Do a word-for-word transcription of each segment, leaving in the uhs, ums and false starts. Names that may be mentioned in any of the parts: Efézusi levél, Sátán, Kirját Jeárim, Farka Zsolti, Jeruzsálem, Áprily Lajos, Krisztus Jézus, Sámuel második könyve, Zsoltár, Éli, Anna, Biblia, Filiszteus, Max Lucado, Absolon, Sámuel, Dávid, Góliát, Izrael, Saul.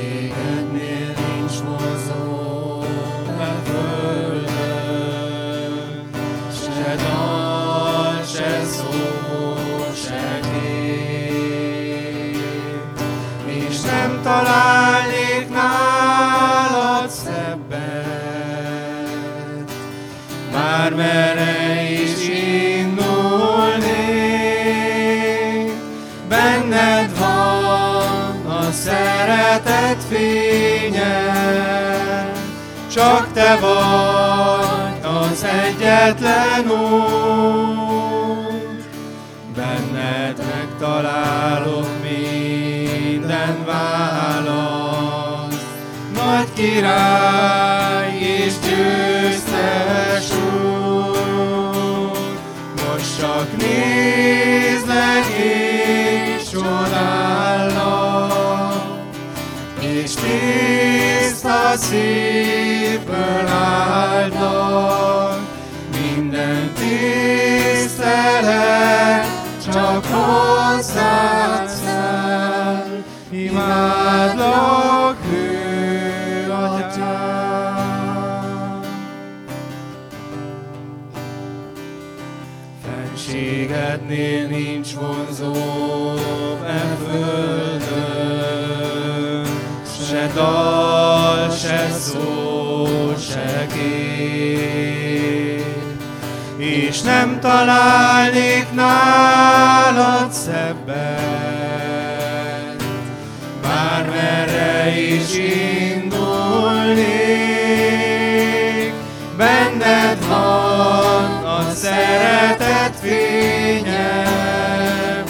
Dicsőségednél nincs mozgó a földön, se dal, se szó, se kép. Mi is nem találnék nálad szebbet, már merre is indulnék, benned van a szeretet fénye, csak te vagy az egyetlen út, benned megtalálok minden választ, nagy király és győztes úr, most csak nézlek és csodállak, és tiszta szívből áldnak, minden tisztelet csak hozzád száll, imádlak, Hő Atyám. Fenségednél nincs vonzóbb e földön, se dal, se szó, se kép, és nem találnék nálad szebbet, bármerre is indulnék, benned van a szeretet fényem,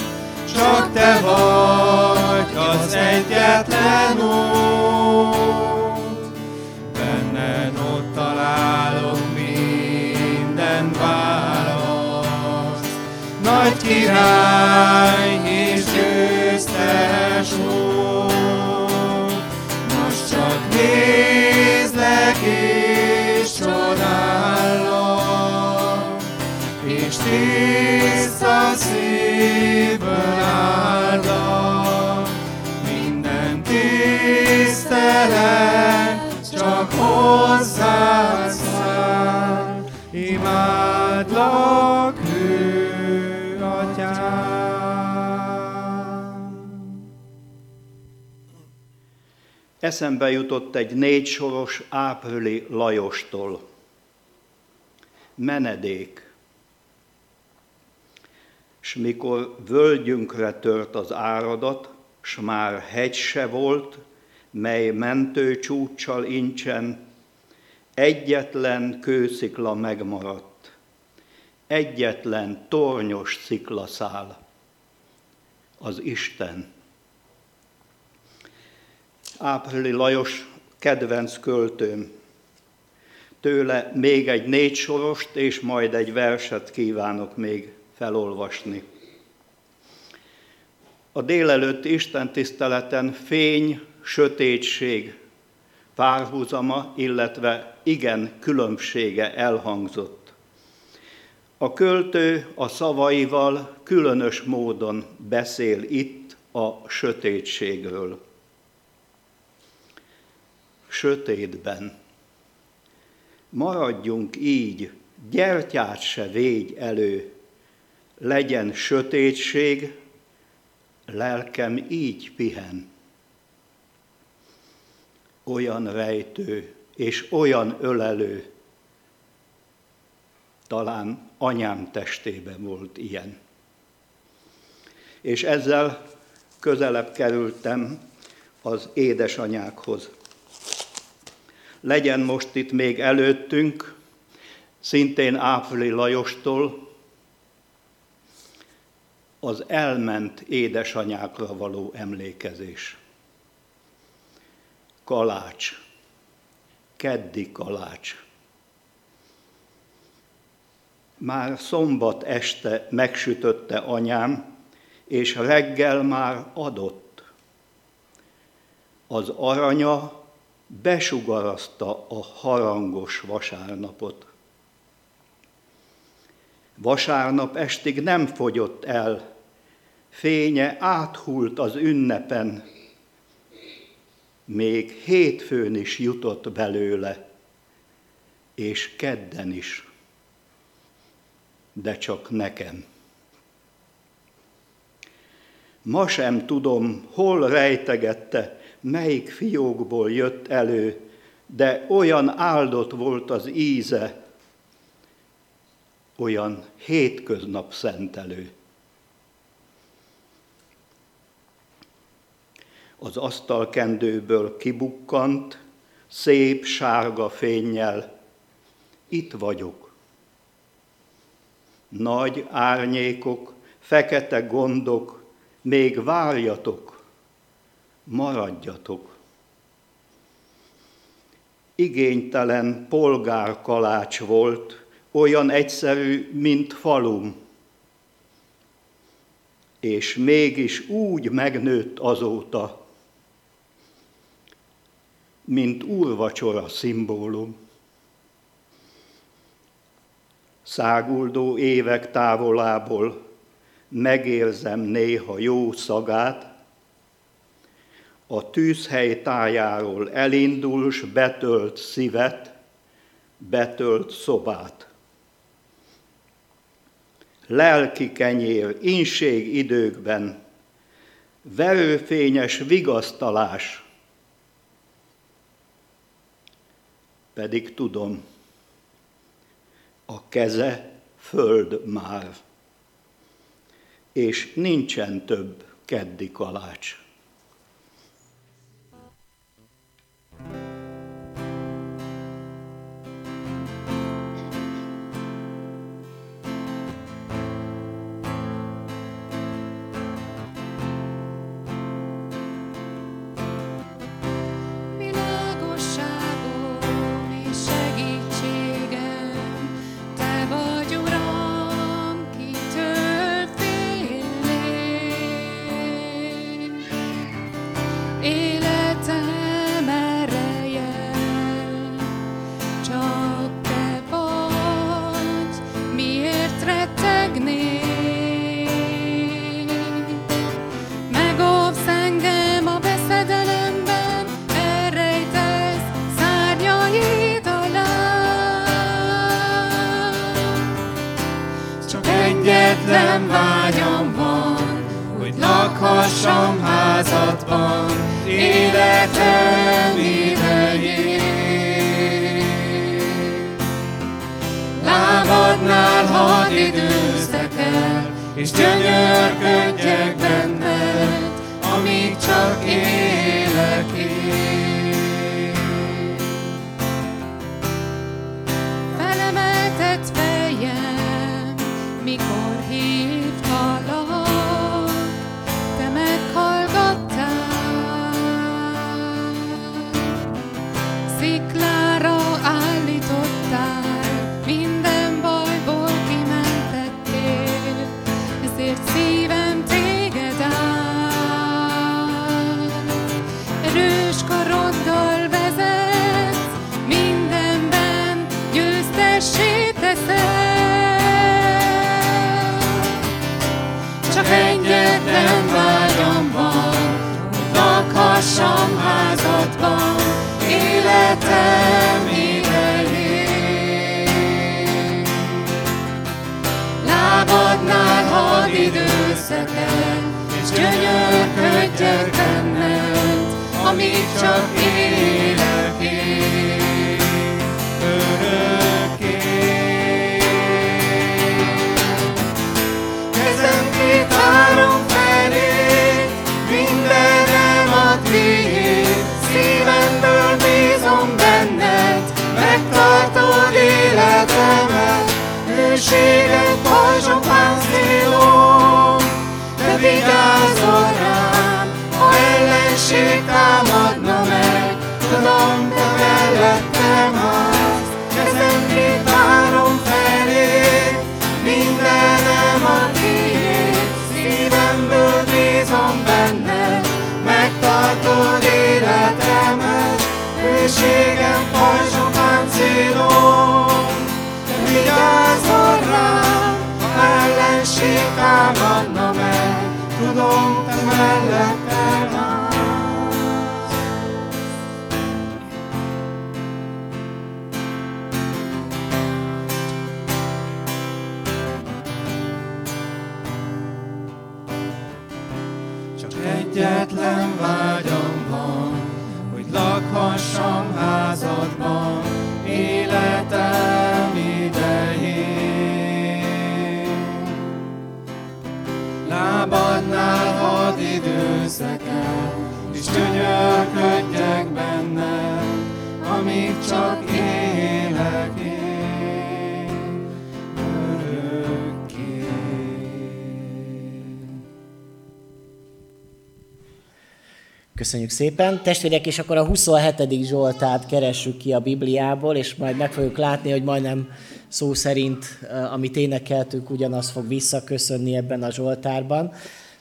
csak te vagy az egyetlen út, benned ott találok minden választ, nagy király és győztes úr, most csak nézlek és csodállak, és tiszta szívből áldalak, minden tisztelet csak hozzád száll, imádlak, Hő Atyám. Eszembe jutott egy négysoros Áprily Lajostól. Menedék. S mikor völgyünkre tört az áradat, s már hegy se volt, mely mentőcsúccsal incsen, egyetlen kőszikla megmaradt, egyetlen tornyos sziklaszál, az Isten. Áprily Lajos, kedvenc költőm. Tőle még egy négy sorost és majd egy verset kívánok még felolvasni. A délelőtt istentiszteleten fény, sötétség párhuzama, illetve igen különbsége elhangzott. A költő a szavaival különös módon beszél itt a sötétségről. Sötétben. Maradjunk így, gyertyát se végy elő, legyen sötétség, lelkem így pihen. Olyan rejtő és olyan ölelő, talán anyám testében volt ilyen. És ezzel közelebb kerültem az édesanyákhoz. Legyen most itt még előttünk, szintén Áprily Lajostól, az elment édesanyákra való emlékezés. Kalács, keddi kalács. Már szombat este megsütötte anyám, és reggel már adott. Az aranya besugarazta a harangos vasárnapot. Vasárnap estig nem fogyott el, fénye áthult az ünnepen, még hétfőn is jutott belőle, és kedden is, de csak nekem. Ma sem tudom, hol rejtegette, melyik fiókból jött elő, de olyan áldott volt az íze, olyan hétköznap szentelő. Az asztalkendőből kibukkant, szép sárga fénnyel. Itt vagyok. Nagy árnyékok, fekete gondok, még várjatok, maradjatok. Igénytelen polgárkalács volt, olyan egyszerű, mint falum. És mégis úgy megnőtt azóta, mint úrvacsora szimbólum. Száguldó évek távolából megérzem néha jó szagát, a tűzhely tájáról elindul, s betölt szívet, betölt szobát. Lelki kenyér, inség időkben, verőfényes vigasztalás, pedig tudom, a keze föld már, és nincsen több keddi kalács. egyetlen vágyam van, hogy lakhassam házadban életem idején. Lábadnál hadd időzzek el, és gyönyörködjek benned, amíg csak élek én örökké. Köszönjük szépen. Testvérek, és akkor a huszonhetedik Zsoltárt keressük ki a Bibliából, és majd meg fogjuk látni, hogy majdnem szó szerint, amit énekeltünk, ugyanaz fog visszaköszönni ebben a Zsoltárban.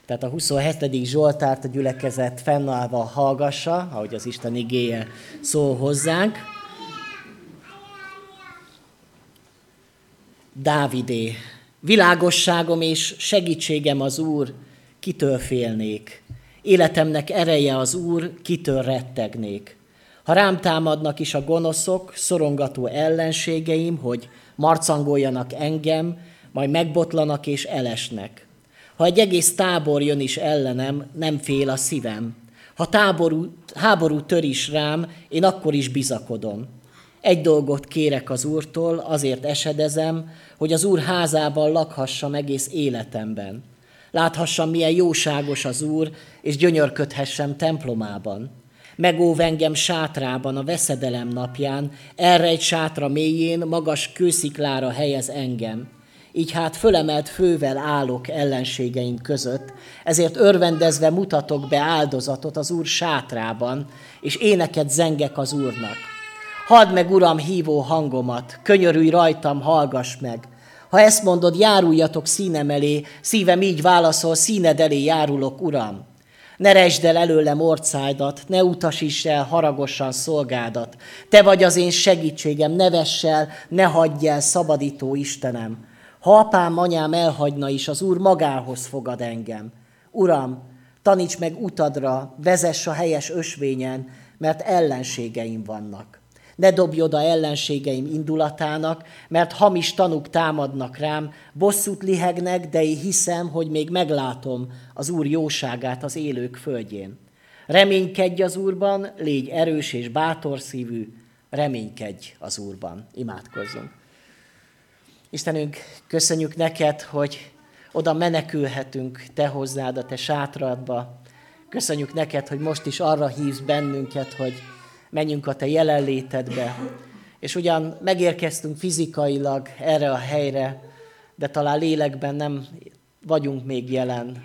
Tehát a huszonhetedik Zsoltárt a gyülekezet fennállva hallgassa, ahogy az Isten igéje szól hozzánk. Dávidé, világosságom és segítségem az Úr, kitől félnék? Életemnek ereje az Úr, kitől rettegnék? Ha rám támadnak is a gonoszok, szorongató ellenségeim, hogy marcangoljanak engem, majd megbotlanak és elesnek. Ha egy egész tábor jön is ellenem, nem fél a szívem. Ha táború, háború tör is rám, én akkor is bizakodom. Egy dolgot kérek az Úrtól, azért esedezem, hogy az Úr házában lakhassam egész életemben. Láthassam, milyen jóságos az Úr, és gyönyörködhessem templomában. Megóv engem sátrában a veszedelem napján, elrejt sátra mélyén, magas kősziklára helyez engem. Így hát fölemelt fővel állok ellenségeim között, ezért örvendezve mutatok be áldozatot az Úr sátrában, és éneket zengek az Úrnak. Halld meg, Uram, hívó hangomat, könyörülj rajtam, hallgass meg. Ha ezt mondod, járuljatok színem elé, szívem így válaszol, színed elé járulok, Uram. Ne rejtsd el előlem orcájdat, ne utasíts el haragosan szolgádat. Te vagy az én segítségem, ne vess el, ne hagyj el, szabadító Istenem. Ha apám, anyám elhagyna is, az Úr magához fogad engem. Uram, taníts meg utadra, vezess a helyes ösvényen, mert ellenségeim vannak. Ne dobj oda ellenségeim indulatának, mert hamis tanúk támadnak rám, bosszút lihegnek, de én hiszem, hogy még meglátom az Úr jóságát az élők földjén. Reménykedj az Úrban, légy erős és bátorszívű, reménykedj az Úrban. Imádkozzunk. Istenünk, köszönjük neked, hogy oda menekülhetünk te hozzád, a te sátradba. Köszönjük neked, hogy most is arra hívsz bennünket, hogy menjünk a te jelenlétedbe. És ugyan megérkeztünk fizikailag erre a helyre, de talán lélekben nem vagyunk még jelen.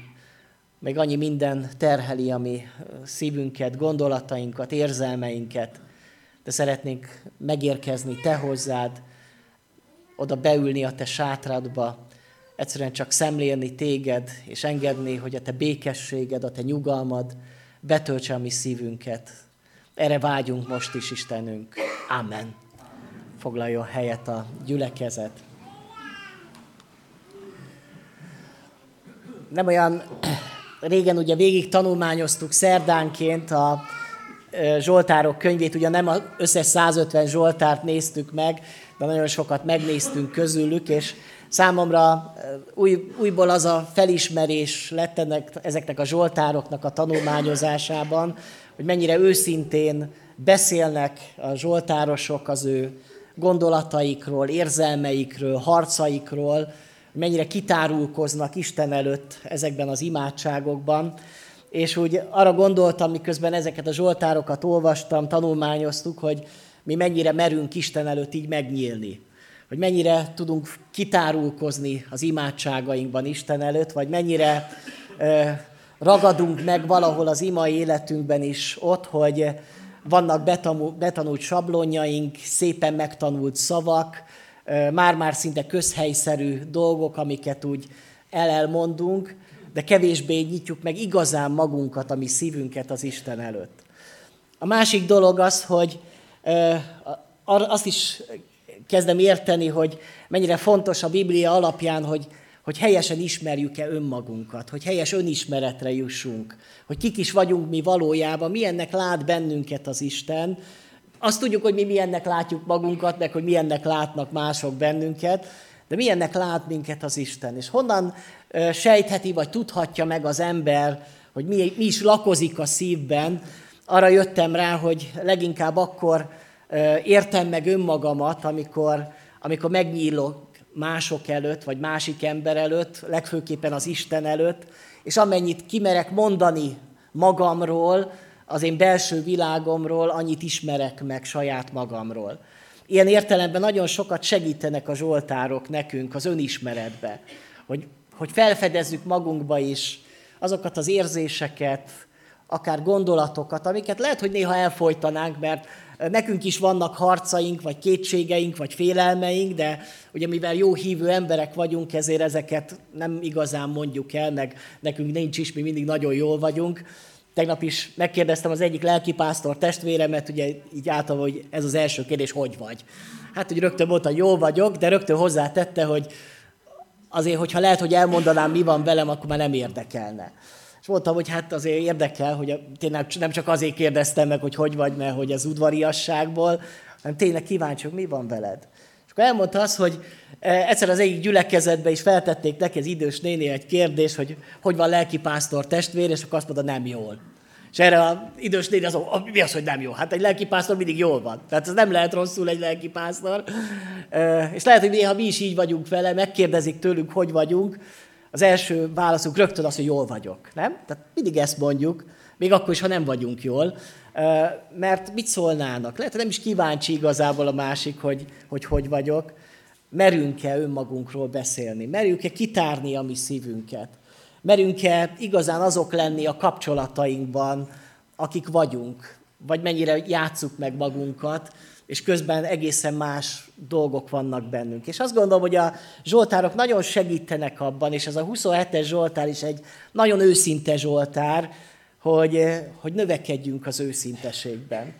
Még annyi minden terheli a mi szívünket, gondolatainkat, érzelmeinket. De szeretnénk megérkezni te hozzád, oda beülni a te sátradba, egyszerűen csak szemlélni téged, és engedni, hogy a te békességed, a te nyugalmad betöltse a mi szívünket. Erre vágyunk most is, Istenünk. Amen. Foglaljon helyet a gyülekezet. Nem olyan régen ugye végig tanulmányoztuk szerdánként a Zsoltárok könyvét, ugye nem az összes százötven Zsoltárt néztük meg, de nagyon sokat megnéztünk közülük, és számomra új, újból az a felismerés lett ennek, ezeknek a Zsoltároknak a tanulmányozásában, hogy mennyire őszintén beszélnek a zsoltárosok az ő gondolataikról, érzelmeikről, harcaikról, mennyire kitárulkoznak Isten előtt ezekben az imádságokban. És úgy arra gondoltam, miközben ezeket a zsoltárokat olvastam, tanulmányoztuk, hogy mi mennyire merünk Isten előtt így megnyílni. Hogy mennyire tudunk kitárulkozni az imádságainkban Isten előtt, vagy mennyire ö, ragadunk meg valahol az imai életünkben is ott, hogy vannak betanult sablonjaink, szépen megtanult szavak, ö, már-már szinte közhelyszerű dolgok, amiket úgy elmondunk, de kevésbé nyitjuk meg igazán magunkat, a mi szívünket az Isten előtt. A másik dolog az, hogy azt is kezdem érteni, hogy mennyire fontos a Biblia alapján, hogy, hogy helyesen ismerjük-e önmagunkat, hogy helyes önismeretre jussunk, hogy kik is vagyunk mi valójában, milyennek lát bennünket az Isten. Azt tudjuk, hogy mi milyennek látjuk magunkat, meg hogy milyennek látnak mások bennünket, de milyennek lát minket az Isten. És honnan sejtheti, vagy tudhatja meg az ember, hogy mi, mi is lakozik a szívben, arra jöttem rá, hogy leginkább akkor értem meg önmagamat, amikor, amikor megnyílok mások előtt, vagy másik ember előtt, legfőképpen az Isten előtt, és amennyit kimerek mondani magamról, az én belső világomról, annyit ismerek meg saját magamról. Ilyen értelemben nagyon sokat segítenek a zsoltárok nekünk az önismeretbe, hogy, hogy felfedezzük magunkba is azokat az érzéseket, akár gondolatokat, amiket lehet, hogy néha elfojtanánk, mert nekünk is vannak harcaink, vagy kétségeink, vagy félelmeink, de ugye mivel jó hívő emberek vagyunk, ezért ezeket nem igazán mondjuk el, meg nekünk nincs is, mi mindig nagyon jól vagyunk. Tegnap is megkérdeztem az egyik lelkipásztor testvéremet, ugye így általában, hogy ez az első kérdés, hogy vagy? Hát, hogy rögtön mondta, hogy jól vagyok, de rögtön hozzátette, hogy azért, hogyha lehet, hogy elmondanám, mi van velem, akkor már nem érdekelne. És mondtam, hogy hát azért érdekel, hogy tényleg nem csak azért kérdeztem meg, hogy hogy vagy, mert hogy az udvariasságból, hanem tényleg kíváncsi, hogy mi van veled. És akkor elmondta azt, hogy egyszer az egyik gyülekezetben is feltették neki az idős néni egy kérdés, hogy hogy van lelkipásztor testvér, és akkor azt mondta, nem jól. És erre az idős néni az, mi az, hogy nem jó? Hát egy lelkipásztor mindig jól van. Tehát ez nem lehet rosszul egy lelkipásztor. És lehet, hogy néha mi is így vagyunk vele, megkérdezik tőlünk, hogy vagyunk. Az első válaszunk rögtön az, hogy jól vagyok, nem? Tehát mindig ezt mondjuk, még akkor is, ha nem vagyunk jól, mert mit szólnának? Lehet, hogy nem is kíváncsi igazából a másik, hogy hogy, hogy vagyok. Merünk-e önmagunkról beszélni? Merjük-e kitárni a mi szívünket? Merünk-e igazán azok lenni a kapcsolatainkban, akik vagyunk? Vagy mennyire játsszuk meg magunkat, és közben egészen más dolgok vannak bennünk. És azt gondolom, hogy a zsoltárok nagyon segítenek abban, és ez a huszonhetes zsoltár is egy nagyon őszinte zsoltár, hogy, hogy növekedjünk az őszinteségben.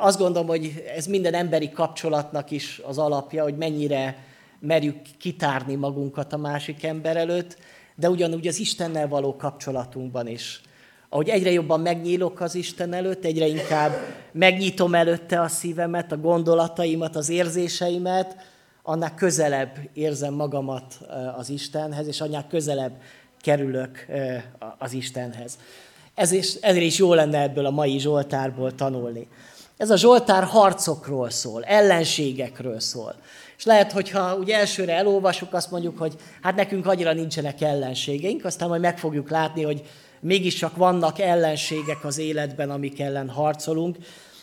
Azt gondolom, hogy ez minden emberi kapcsolatnak is az alapja, hogy mennyire merjük kitárni magunkat a másik ember előtt, de ugyanúgy az Istennel való kapcsolatunkban is. Ahogy egyre jobban megnyílok az Isten előtt, egyre inkább megnyitom előtte a szívemet, a gondolataimat, az érzéseimet, annál közelebb érzem magamat az Istenhez, és annál közelebb kerülök az Istenhez. Ez is, ezért is jó lenne ebből a mai zsoltárból tanulni. Ez a zsoltár harcokról szól, ellenségekről szól. És lehet, hogyha úgy elsőre elolvasjuk, azt mondjuk, hogy hát nekünk annyira nincsenek ellenségeink, aztán majd meg fogjuk látni, hogy mégiscsak vannak ellenségek az életben, amik ellen harcolunk.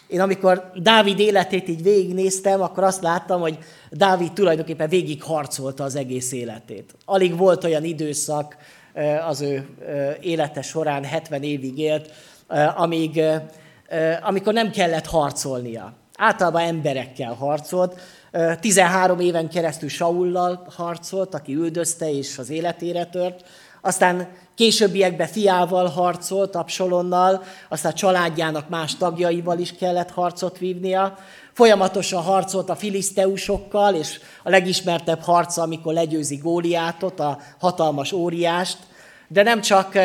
Én amikor Dávid életét így végignéztem, akkor azt láttam, hogy Dávid tulajdonképpen végig harcolta az egész életét. Alig volt olyan időszak az ő élete során, hetven évig élt, amíg, amikor nem kellett harcolnia. Általában emberekkel harcolt. tizenhárom éven keresztül Saullal harcolt, aki üldözte és az életére tört. Aztán későbbiekben fiával harcolt, Absolonnal, aztán családjának más tagjaival is kellett harcot vívnia. Folyamatosan harcolt a filiszteusokkal, és a legismertebb harca, amikor legyőzi Góliátot, a hatalmas óriást. De nem csak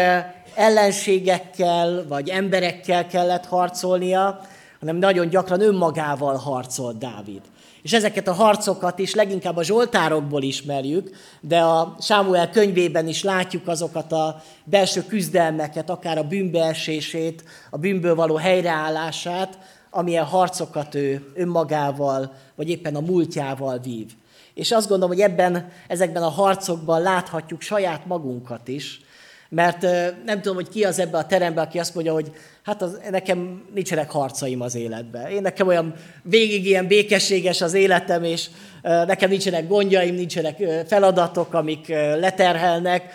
ellenségekkel vagy emberekkel kellett harcolnia, hanem nagyon gyakran önmagával harcolt Dávid. És ezeket a harcokat is leginkább a zsoltárokból ismerjük, de a Sámuel könyvében is látjuk azokat a belső küzdelmeket, akár a bűnbeesését, a bűnből való helyreállását, amilyen harcokat ő önmagával, vagy éppen a múltjával vív. És azt gondolom, hogy ebben, ezekben a harcokban láthatjuk saját magunkat is, mert nem tudom, hogy ki az ebben a teremben, aki azt mondja, hogy hát az, nekem nincsenek harcaim az életben. Én nekem olyan végig ilyen békességes az életem, és nekem nincsenek gondjaim, nincsenek feladatok, amik leterhelnek.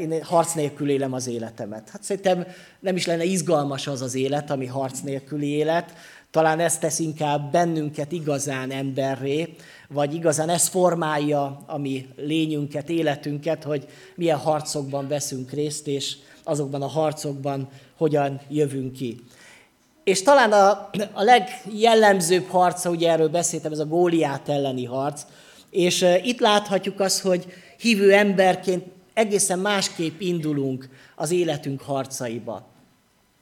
Én harc nélkül élem az életemet. Hát szerintem nem is lenne izgalmas az az élet, ami harc nélküli élet. Talán ez tesz inkább bennünket igazán emberré, vagy igazán ez formálja a mi lényünket, életünket, hogy milyen harcokban veszünk részt, és azokban a harcokban hogyan jövünk ki. És talán a, a legjellemzőbb harca, ugye erről beszéltem, ez a Góliát elleni harc, és itt láthatjuk azt, hogy hívő emberként egészen másképp indulunk az életünk harcaiba.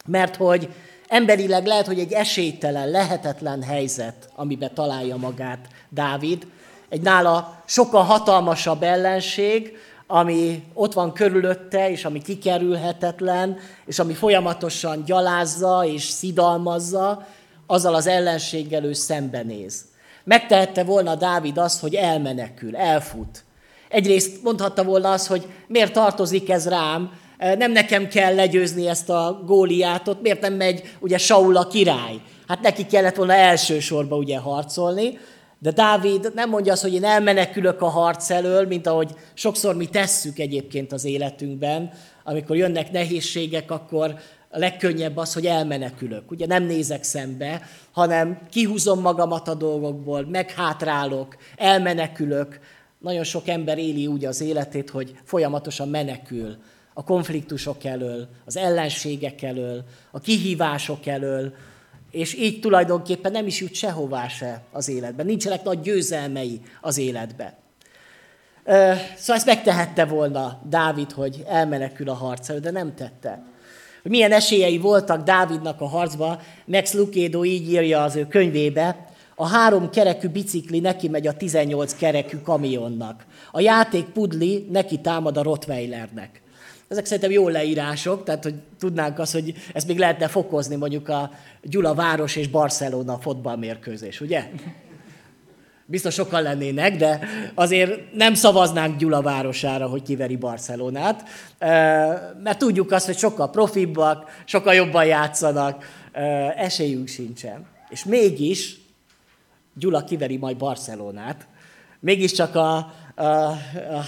Mert hogy emberileg lehet, hogy egy esélytelen, lehetetlen helyzet, amiben találja magát Dávid, egy nála sokkal hatalmasabb ellenség, ami ott van körülötte, és ami kikerülhetetlen, és ami folyamatosan gyalázza és szidalmazza, azzal az ellenséggel ő szembenéz. Megtehette volna Dávid azt, hogy elmenekül, elfut. Egyrészt mondhatta volna azt, hogy miért tartozik ez rám, nem nekem kell legyőzni ezt a Góliátot, miért nem megy ugye Saul a király. Hát neki kellett volna elsősorban ugye harcolni, de Dávid nem mondja azt, hogy én elmenekülök a harc elől, mint ahogy sokszor mi tesszük egyébként az életünkben, amikor jönnek nehézségek, akkor a legkönnyebb az, hogy elmenekülök. Ugye nem nézek szembe, hanem kihúzom magamat a dolgokból, meghátrálok, elmenekülök. Nagyon sok ember éli úgy az életét, hogy folyamatosan menekül a konfliktusok elől, az ellenségek elől, a kihívások elől, és így tulajdonképpen nem is jut sehová se az életben. Nincsenek nagy győzelmei az életben. Szóval ezt megtehette volna Dávid, hogy elmenekül a harc elől, de nem tette. Hogy milyen esélyei voltak Dávidnak a harcba, Max Lucado így írja az ő könyvébe: a három kerekű bicikli neki megy a tizennyolc kerekű kamionnak. A játék pudli neki támad a rottweilernek. Ezek szerintem jó leírások, tehát hogy tudnánk azt, hogy ezt még lehetne fokozni mondjuk a Gyula város és Barcelona fotballmérkőzés, ugye? Biztos sokan lennének, de azért nem szavaznánk Gyula városára, hogy kiveri Barcelonát, mert tudjuk azt, hogy sokkal profibbak, sokkal jobban játszanak, esélyünk sincsen. És mégis Gyula kiveri majd Barcelonát, mégiscsak a, a, a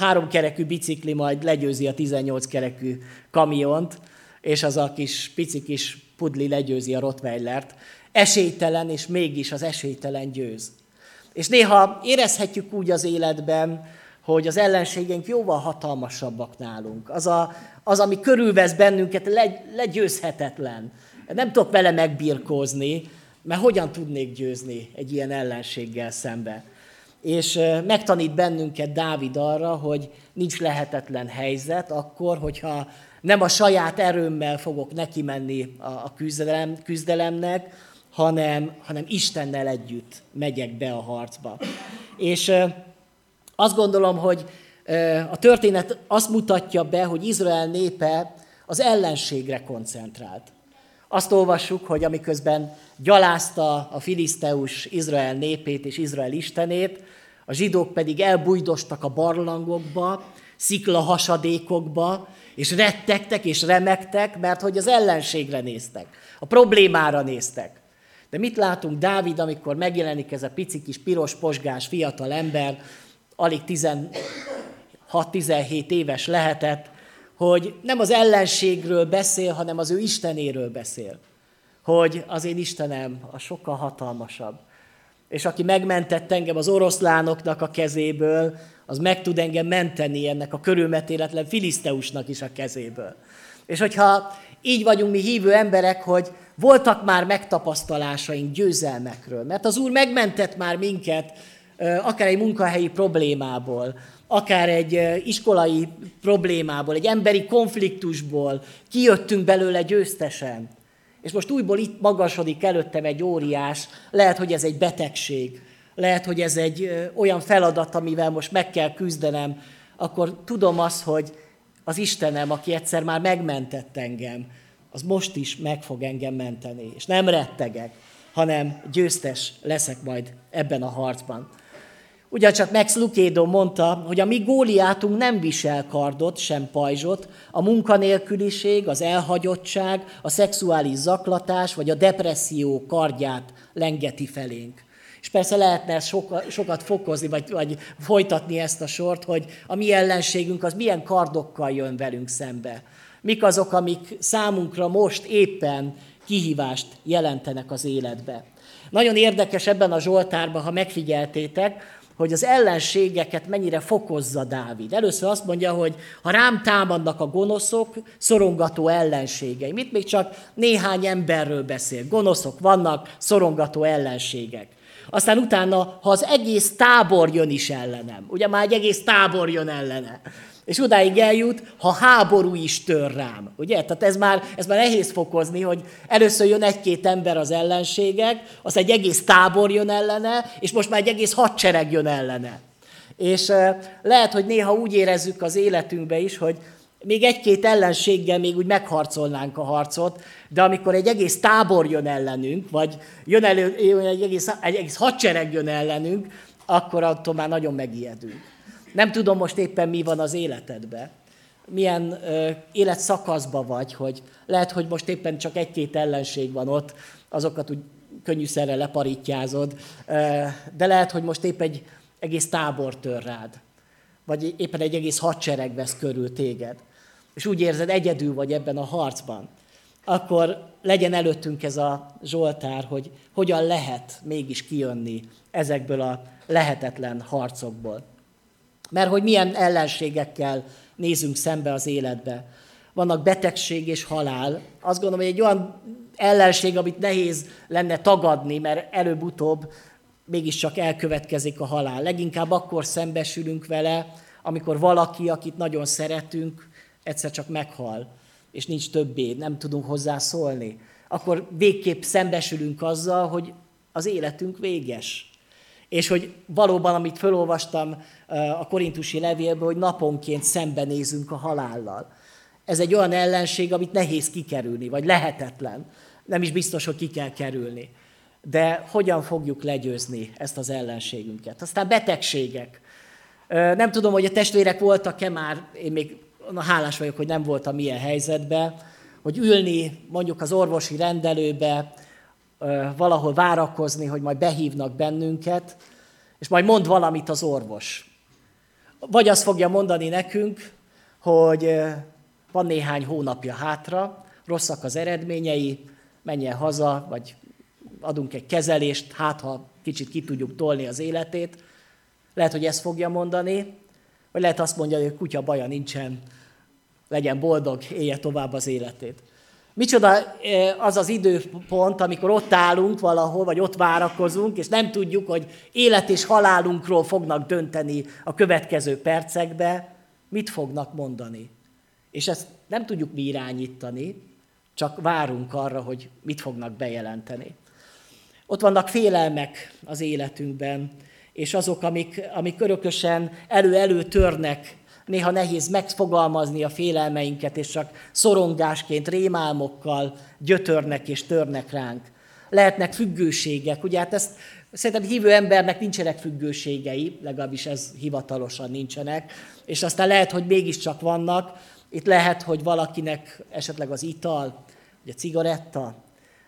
háromkerekű bicikli majd legyőzi a tizennyolc kerekű kamiont, és az a kis pici kis pudli legyőzi a rottweilert. Esélytelen, és mégis az esélytelen győz. És néha érezhetjük úgy az életben, hogy az ellenségeink jóval hatalmasabbak nálunk. Az, a, az ami körülvesz bennünket, le, legyőzhetetlen. Nem tudok vele megbirkózni, mert hogyan tudnék győzni egy ilyen ellenséggel szembe. És megtanít bennünket Dávid arra, hogy nincs lehetetlen helyzet akkor, hogyha nem a saját erőmmel fogok neki menni a küzdelem, küzdelemnek, hanem, hanem Istennel együtt megyek be a harcba. És azt gondolom, hogy a történet azt mutatja be, hogy Izrael népe az ellenségre koncentrált. Azt olvassuk, hogy amiközben gyalázta a filiszteus Izrael népét és Izrael istenét, a zsidók pedig elbújdostak a barlangokba, sziklahasadékokba, és rettegtek és remegtek, mert hogy az ellenségre néztek, a problémára néztek. De mit látunk Dávid, amikor megjelenik ez a pici kis piros posgás fiatal ember, alig tizenhat-tizenhét éves lehetett, hogy nem az ellenségről beszél, hanem az ő Istenéről beszél. Hogy az én Istenem a sokkal hatalmasabb. És aki megmentett engem az oroszlánoknak a kezéből, az meg tud engem menteni ennek a körülmetéletlen filiszteusnak is a kezéből. És hogyha így vagyunk mi hívő emberek, hogy voltak már megtapasztalásaink győzelmekről, mert az Úr megmentett már minket, akár egy munkahelyi problémából, akár egy iskolai problémából, egy emberi konfliktusból, kijöttünk belőle győztesen. És most újból itt magasodik előttem egy óriás, lehet, hogy ez egy betegség, lehet, hogy ez egy olyan feladat, amivel most meg kell küzdenem, akkor tudom azt, hogy az Istenem, aki egyszer már megmentett engem, az most is meg fog engem menteni, és nem rettegek, hanem győztes leszek majd ebben a harcban. Ugyancsak Max Lucado mondta, hogy a mi Góliátunk nem visel kardot, sem pajzsot, a munkanélküliség, az elhagyottság, a szexuális zaklatás vagy a depresszió kardját lengeti felénk. És persze lehetne soka, sokat fokozni, vagy, vagy folytatni ezt a sort, hogy a mi ellenségünk az milyen kardokkal jön velünk szembe. Mik azok, amik számunkra most éppen kihívást jelentenek az életbe. Nagyon érdekes ebben a Zsoltárban, ha megfigyeltétek, hogy az ellenségeket mennyire fokozza Dávid. Először azt mondja, hogy ha rám támadnak a gonoszok, szorongató ellenségeim. Itt még csak néhány emberről beszél. Gonoszok vannak, szorongató ellenségek. Aztán utána, ha az egész tábor jön is ellenem, ugye már egy egész tábor jön ellene, és odáig eljut, ha háború is tör rám, ugye? Tehát ez már, ez már nehéz fokozni, hogy először jön egy-két ember az ellenségek, aztán egy egész tábor jön ellene, és most már egy egész hadsereg jön ellene. És lehet, hogy néha úgy érezzük az életünkbe is, hogy még egy-két ellenséggel még úgy megharcolnánk a harcot, de amikor egy egész tábor jön ellenünk, vagy jön elő, egy, egész, egy egész hadsereg jön ellenünk, akkor attól már nagyon megijedünk. Nem tudom most éppen mi van az életedben. Milyen ö, életszakaszban vagy, hogy lehet, hogy most éppen csak egy-két ellenség van ott, azokat úgy könnyűszerre leparítjázod, ö, de lehet, hogy most épp egy egész tábor tör rád, vagy éppen egy egész hadsereg vesz körül téged, és úgy érzed, egyedül vagy ebben a harcban, akkor legyen előttünk ez a Zsoltár, hogy hogyan lehet mégis kijönni ezekből a lehetetlen harcokból. Mert hogy milyen ellenségekkel nézünk szembe az életbe. Vannak betegség és halál. Azt gondolom, hogy egy olyan ellenség, amit nehéz lenne tagadni, mert előbb-utóbb mégiscsak elkövetkezik a halál. Leginkább akkor szembesülünk vele, amikor valaki, akit nagyon szeretünk, egyszer csak meghal, és nincs többé, nem tudunk hozzá szólni. Akkor végképp szembesülünk azzal, hogy az életünk véges. És hogy valóban, amit felolvastam a korintusi levélből, hogy naponként szembenézünk a halállal. Ez egy olyan ellenség, amit nehéz kikerülni, vagy lehetetlen. Nem is biztos, hogy ki kell kerülni. De hogyan fogjuk legyőzni ezt az ellenségünket? Aztán betegségek. Nem tudom, hogy a testvérek voltak-e már, én még na, hálás vagyok, hogy nem voltam ilyen helyzetben, hogy ülni mondjuk az orvosi rendelőbe, valahol várakozni, hogy majd behívnak bennünket, és majd mond valamit az orvos. Vagy azt fogja mondani nekünk, hogy van néhány hónapja hátra, rosszak az eredményei, menjen haza, vagy adunk egy kezelést, hát ha kicsit ki tudjuk tolni az életét. Lehet, hogy ezt fogja mondani, vagy lehet azt mondja, hogy kutya baja nincsen, legyen boldog, élje tovább az életét. Micsoda az az időpont, amikor ott állunk valahol, vagy ott várakozunk, és nem tudjuk, hogy élet és halálunkról fognak dönteni a következő percekbe, mit fognak mondani. És ezt nem tudjuk mi irányítani, csak várunk arra, hogy mit fognak bejelenteni. Ott vannak félelmek az életünkben, és azok, amik, amik örökösen elő-elő törnek. Néha nehéz megfogalmazni a félelmeinket, és csak szorongásként, rémálmokkal gyötörnek és törnek ránk. Lehetnek függőségek, ugye hát ezt szerintem hívő embernek nincsenek függőségei, legalábbis ez hivatalosan nincsenek, és aztán lehet, hogy mégiscsak vannak. Itt lehet, hogy valakinek esetleg az ital, vagy a cigaretta,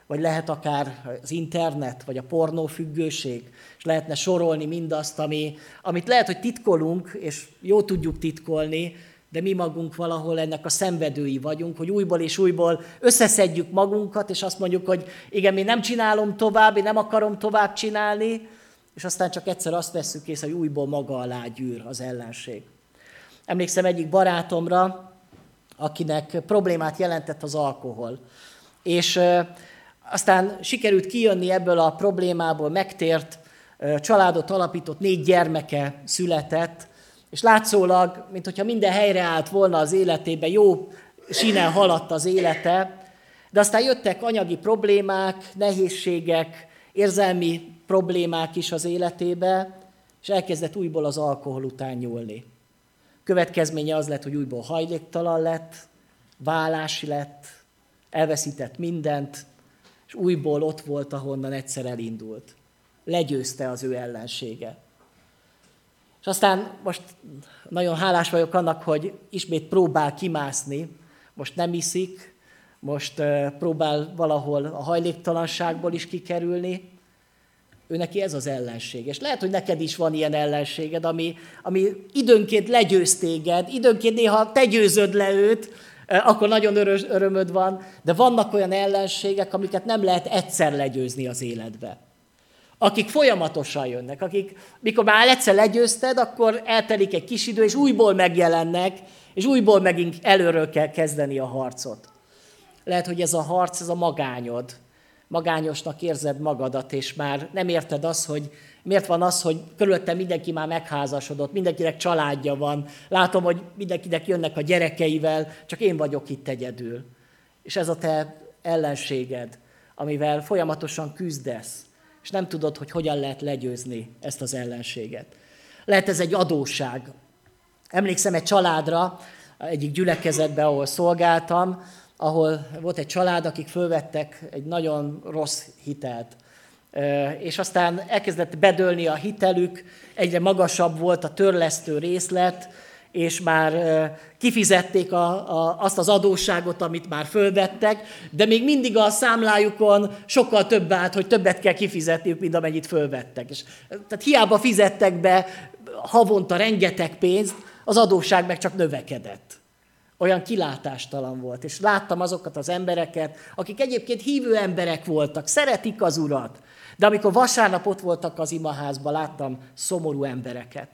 vagy lehet akár az internet, vagy a pornófüggőség, és lehetne sorolni mindazt, ami, amit lehet, hogy titkolunk, és jó tudjuk titkolni, de mi magunk valahol ennek a szenvedői vagyunk, hogy újból és újból összeszedjük magunkat, és azt mondjuk, hogy igen, én nem csinálom tovább, én nem akarom tovább csinálni, és aztán csak egyszer azt vesszük észre, hogy újból maga alá gyűr az ellenség. Emlékszem egyik barátomra, akinek problémát jelentett az alkohol, és... aztán sikerült kijönni ebből a problémából, megtért, családot alapított, négy gyermeke született, és látszólag, mintha minden helyreállt volna az életében, jó sínen haladt az élete, de aztán jöttek anyagi problémák, nehézségek, érzelmi problémák is az életébe, és elkezdett újból az alkohol után nyúlni. Következménye az lett, hogy újból hajléktalan lett, válás lett, elveszített mindent, és újból ott volt, ahonnan egyszer elindult. Legyőzte az ő ellensége. És aztán most nagyon hálás vagyok annak, hogy ismét próbál kimászni, most nem iszik, most próbál valahol a hajléktalanságból is kikerülni. Ő neki ez az ellenség. És lehet, hogy neked is van ilyen ellenséged, ami, ami időnként legyőz téged, időnként néha te győzöd le őt, akkor nagyon örös, örömöd van, de vannak olyan ellenségek, amiket nem lehet egyszer legyőzni az életbe. Akik folyamatosan jönnek, akik, mikor már egyszer legyőzted, akkor eltelik egy kis idő, és újból megjelennek, és újból megint előről kell kezdeni a harcot. Lehet, hogy ez a harc, ez a magányod. Magányosnak érzed magadat, és már nem érted azt, hogy miért van az, hogy körülöttem mindenki már megházasodott, mindenkinek családja van, látom, hogy mindenkinek jönnek a gyerekeivel, csak én vagyok itt egyedül. És ez a te ellenséged, amivel folyamatosan küzdesz, és nem tudod, hogy hogyan lehet legyőzni ezt az ellenséget. Lehet ez egy adósság. Emlékszem egy családra, egyik gyülekezetben, ahol szolgáltam, ahol volt egy család, akik fölvettek egy nagyon rossz hitelt. És aztán elkezdett bedőlni a hitelük, egyre magasabb volt a törlesztő részlet, és már kifizették a, a, azt az adósságot, amit már fölvettek, de még mindig a számlájukon sokkal több állt, hogy többet kell kifizetniük, mint amennyit fölvettek. És, tehát hiába fizettek be havonta rengeteg pénzt, az adósság meg csak növekedett. Olyan kilátástalan volt. És láttam azokat az embereket, akik egyébként hívő emberek voltak, szeretik az Urat, de amikor vasárnap ott voltak az imaházban, láttam szomorú embereket,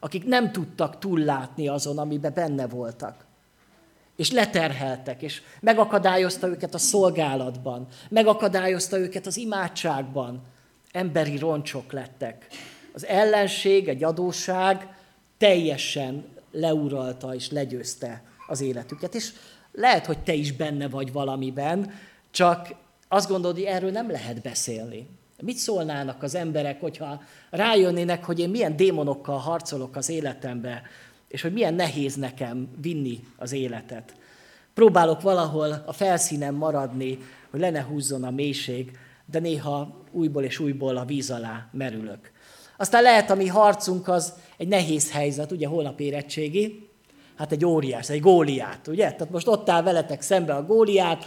akik nem tudtak túllátni azon, amiben benne voltak. És leterheltek, és megakadályozta őket a szolgálatban, megakadályozta őket az imádságban. Emberi roncsok lettek. Az ellenség, egy adósság teljesen leuralta és legyőzte az életüket. És lehet, hogy te is benne vagy valamiben, csak azt gondolod, hogy erről nem lehet beszélni. Mit szólnának az emberek, hogyha rájönnének, hogy én milyen démonokkal harcolok az életembe, és hogy milyen nehéz nekem vinni az életet. Próbálok valahol a felszínen maradni, hogy le ne húzzon a mélység, de néha újból és újból a víz alá merülök. Aztán lehet, a mi harcunk az egy nehéz helyzet, ugye holnap érettségi, hát egy óriás, egy Góliát, ugye? Tehát most ott áll veletek szembe a Góliát,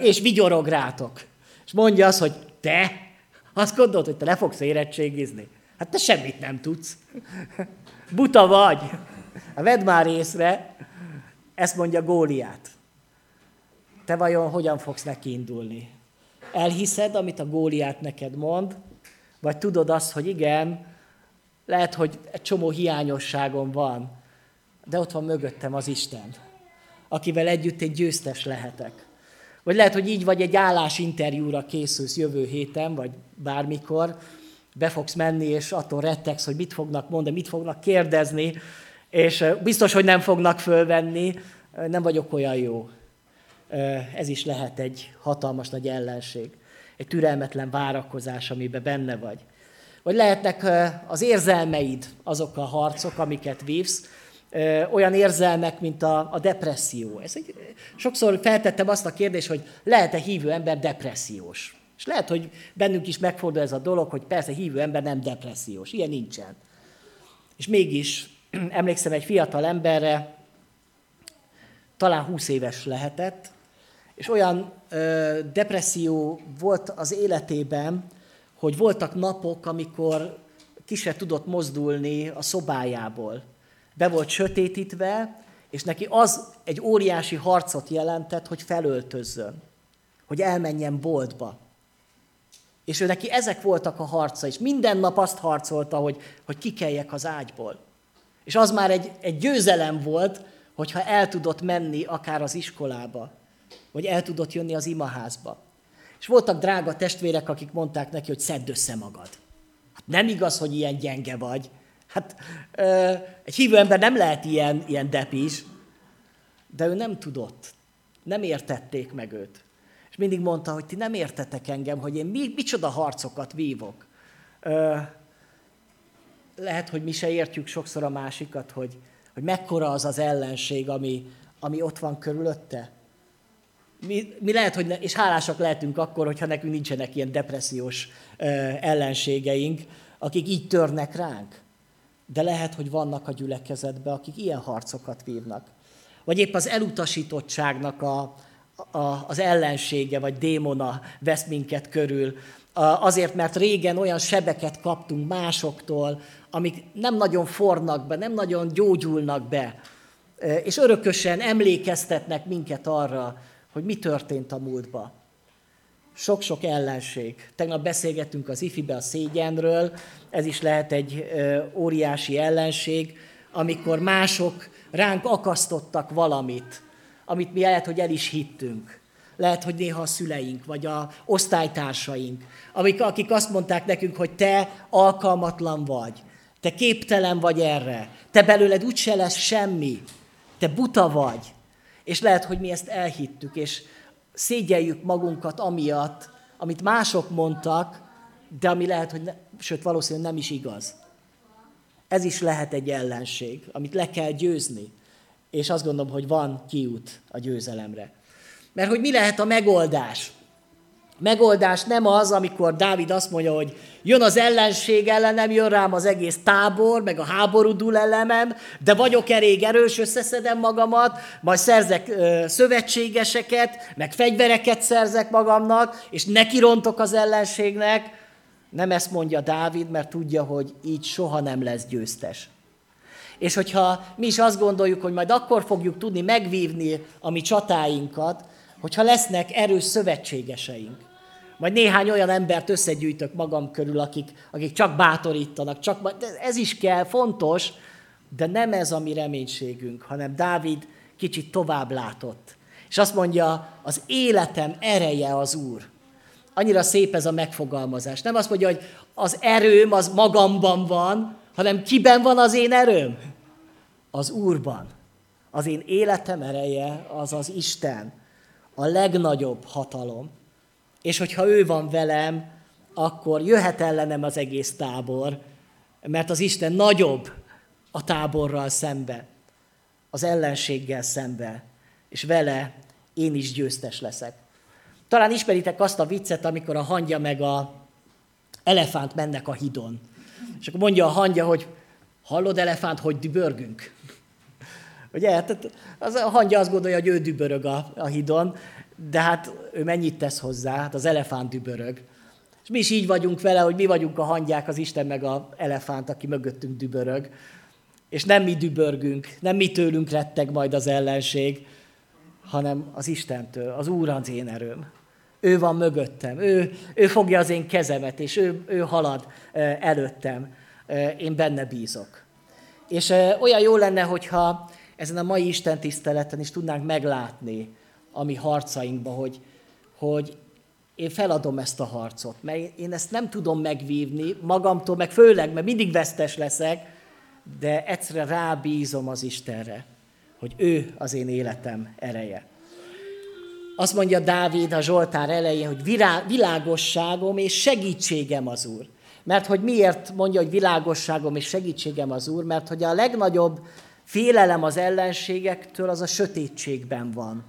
és vigyorog rátok. És mondja azt, hogy te, azt gondolod, hogy te le fogsz érettségizni? Hát te semmit nem tudsz. Buta vagy. Hát vedd már észre, ezt mondja Góliát. Te vajon hogyan fogsz neki indulni? Elhiszed, amit a Góliát neked mond, vagy tudod azt, hogy igen, lehet, hogy egy csomó hiányosságom van, de ott van mögöttem az Isten, akivel együtt én győztes lehetek. Vagy lehet, hogy így vagy, egy állásinterjúra készülsz jövő héten, vagy bármikor, be fogsz menni, és attól rettegsz, hogy mit fognak mondani, mit fognak kérdezni, és biztos, hogy nem fognak fölvenni, nem vagyok olyan jó. Ez is lehet egy hatalmas nagy ellenség, egy türelmetlen várakozás, amiben benne vagy. Vagy lehetnek az érzelmeid azok a harcok, amiket vívsz, olyan érzelmek, mint a, a depresszió. Ez egy, sokszor feltettem azt a kérdést, hogy lehet-e hívő ember depressziós? És lehet, hogy bennünk is megfordul ez a dolog, hogy persze hívő ember nem depressziós, ilyen nincsen. És mégis emlékszem egy fiatal emberre, talán húsz éves lehetett, és olyan ö, depresszió volt az életében, hogy voltak napok, amikor ki se tudott mozdulni a szobájából. Be volt sötétítve, és neki az egy óriási harcot jelentett, hogy felöltözzön, hogy elmenjen boltba. És ő neki ezek voltak a harca, és minden nap azt harcolta, hogy, hogy kikeljek az ágyból. És az már egy, egy győzelem volt, hogyha el tudott menni akár az iskolába, vagy el tudott jönni az imaházba. És voltak drága testvérek, akik mondták neki, hogy szedd össze magad. Hát nem igaz, hogy ilyen gyenge vagy. Hát ö, egy hívő ember nem lehet ilyen, ilyen depis, de ő nem tudott, nem értették meg őt. És mindig mondta, hogy ti nem értetek engem, hogy én mi, micsoda harcokat vívok. Ö, lehet, hogy mi se értjük sokszor a másikat, hogy, hogy mekkora az az ellenség, ami, ami ott van körülötte. Mi, mi lehet, hogy ne, és hálásak lehetünk akkor, hogyha nekünk nincsenek ilyen depressziós ö, ellenségeink, akik így törnek ránk. De lehet, hogy vannak a gyülekezetben, akik ilyen harcokat vívnak. Vagy épp az elutasítottságnak a, a, az ellensége, vagy démona vesz minket körül. Azért, mert régen olyan sebeket kaptunk másoktól, amik nem nagyon forrnak be, nem nagyon gyógyulnak be. És örökösen emlékeztetnek minket arra, hogy mi történt a múltban. Sok-sok ellenség. Tegnap beszélgettünk az ifibe a szégyenről, ez is lehet egy óriási ellenség, amikor mások ránk akasztottak valamit, amit mi lehet, hogy el is hittünk. Lehet, hogy néha a szüleink, vagy a osztálytársaink, amik, akik azt mondták nekünk, hogy te alkalmatlan vagy, te képtelen vagy erre, te belőled úgyse lesz semmi, te buta vagy. És lehet, hogy mi ezt elhittük, és szégyeljük magunkat amiatt, amit mások mondtak, de ami lehet, hogy ne, sőt valószínűleg nem is igaz. Ez is lehet egy ellenség, amit le kell győzni. És azt gondolom, hogy van kiút a győzelemre. Mert hogy mi lehet a megoldás? A megoldás nem az, amikor Dávid azt mondja, hogy jön az ellenség ellenem, jön rám az egész tábor, meg a háború dúl ellenem, de vagyok elég erős, összeszedem magamat, majd szerzek ö, szövetségeseket, meg fegyvereket szerzek magamnak, és nekirontok az ellenségnek. Nem ezt mondja Dávid, mert tudja, hogy így soha nem lesz győztes. És hogyha mi is azt gondoljuk, hogy majd akkor fogjuk tudni megvívni a mi csatáinkat, hogyha lesznek erős szövetségeseink. Majd néhány olyan embert összegyűjtök magam körül, akik, akik csak bátorítanak, csak, ez is kell, fontos, de nem ez a mi reménységünk, hanem Dávid kicsit tovább látott. És azt mondja, az életem ereje az Úr. Annyira szép ez a megfogalmazás. Nem azt mondja, hogy az erőm az magamban van, hanem kiben van az én erőm? Az Úrban. Az én életem ereje az az Isten, a legnagyobb hatalom. És hogyha ő van velem, akkor jöhet ellenem az egész tábor, mert az Isten nagyobb a táborral szembe, az ellenséggel szembe, és vele én is győztes leszek. Talán ismeritek azt a viccet, amikor a hangya meg a elefánt mennek a hidon. És akkor mondja a hangya, hogy hallod, elefánt, hogy dübörgünk? Ugye? Tehát az a hangya azt gondolja, hogy ő dübörög a, a hidon, de hát ő mennyit tesz hozzá? Hát az elefánt dübörög. És mi is így vagyunk vele, hogy mi vagyunk a hangyák, az Isten meg az elefánt, aki mögöttünk dübörög. És nem mi dübörgünk, nem mi tőlünk retteg majd az ellenség, hanem az Istentől, az Úr az én erőm. Ő van mögöttem, ő, ő fogja az én kezemet, és ő, ő halad előttem. Én benne bízok. És olyan jó lenne, hogyha ezen a mai Isten tiszteleten is tudnánk meglátni a mi harcainkba, hogy, hogy én feladom ezt a harcot, mert én ezt nem tudom megvívni magamtól, meg főleg, mert mindig vesztes leszek, de egyszerűen rábízom az Istenre, hogy ő az én életem ereje. Azt mondja Dávid a Zsoltár elején, hogy virá- világosságom és segítségem az Úr. Mert hogy miért mondja, hogy világosságom és segítségem az Úr? Mert hogy a legnagyobb félelem az ellenségektől az a sötétségben van.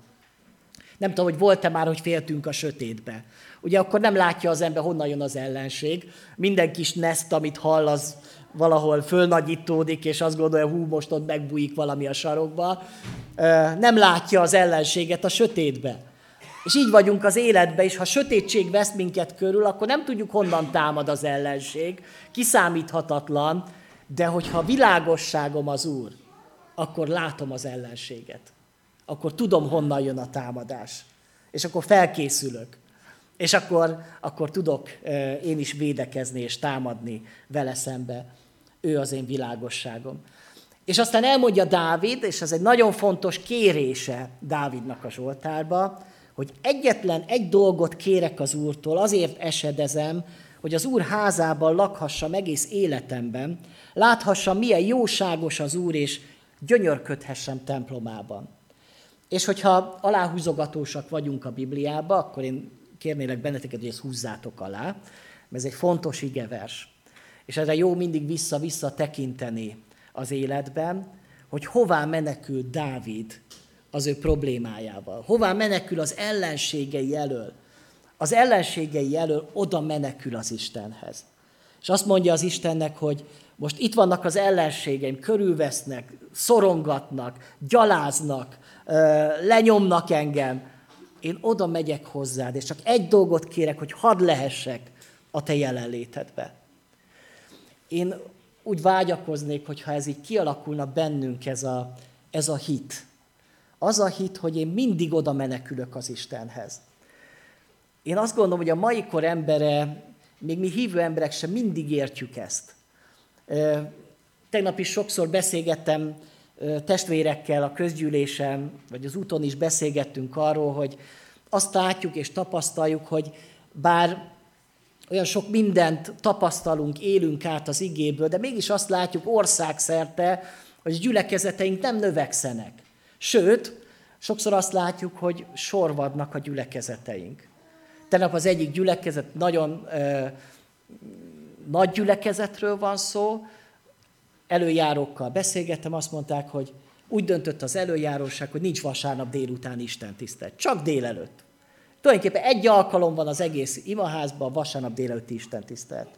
Nem tudom, hogy volt-e már, hogy féltünk a sötétbe. Ugye akkor nem látja az ember, honnan jön az ellenség. Minden kis neszt, amit hall, az valahol fölnagyítódik, és azt gondolja, hú, most ott megbújik valami a sarokba. Nem látja az ellenséget a sötétbe. És így vagyunk az életben, és ha sötétség vesz minket körül, akkor nem tudjuk, honnan támad az ellenség, kiszámíthatatlan, de hogyha világosságom az Úr, akkor látom az ellenséget. Akkor tudom, honnan jön a támadás. És akkor felkészülök. És akkor, akkor tudok én is védekezni és támadni vele szembe. Ő az én világosságom. És aztán elmondja Dávid, és ez egy nagyon fontos kérése Dávidnak a Zsoltárba, hogy egyetlen egy dolgot kérek az Úrtól, azért esedezem, hogy az Úr házában lakhassam egész életemben, láthassam, milyen jóságos az Úr, és gyönyörködhessem templomában. És hogyha aláhúzogatósak vagyunk a Bibliába, akkor én kérnélek benneteket, hogy ezt húzzátok alá, mert ez egy fontos igevers. És erre jó mindig vissza-vissza tekinteni az életben, hogy hová menekül Dávid az ő problémájával. Hová menekül az ellenségei elől? Az ellenségei elől oda menekül az Istenhez. És azt mondja az Istennek, hogy most itt vannak az ellenségeim, körülvesznek, szorongatnak, gyaláznak, lenyomnak engem. Én oda megyek hozzád, és csak egy dolgot kérek, hogy hadd lehessek a te jelenlétedbe. Én úgy vágyakoznék, hogyha ez így kialakulna bennünk ez a, ez a hit. Az a hit, hogy én mindig oda menekülök az Istenhez. Én azt gondolom, hogy a mai kor embere, még mi hívő emberek sem mindig értjük ezt. Tegnap is sokszor beszélgettem testvérekkel a közgyűlésen, vagy az úton is beszélgettünk arról, hogy azt látjuk és tapasztaljuk, hogy bár olyan sok mindent tapasztalunk, élünk át az igéből, de mégis azt látjuk országszerte, hogy gyülekezeteink nem növekszenek. Sőt, sokszor azt látjuk, hogy sorvadnak a gyülekezeteink. Tegnap az egyik gyülekezet, nagyon ö, nagy gyülekezetről van szó, előjárókkal beszélgettem, azt mondták, hogy úgy döntött az előjáróság, hogy nincs vasárnap délután Isten tisztelet, csak délelőtt. Tulajdonképpen egy alkalom van az egész imaházban, vasárnap délelőtti Isten tisztelet.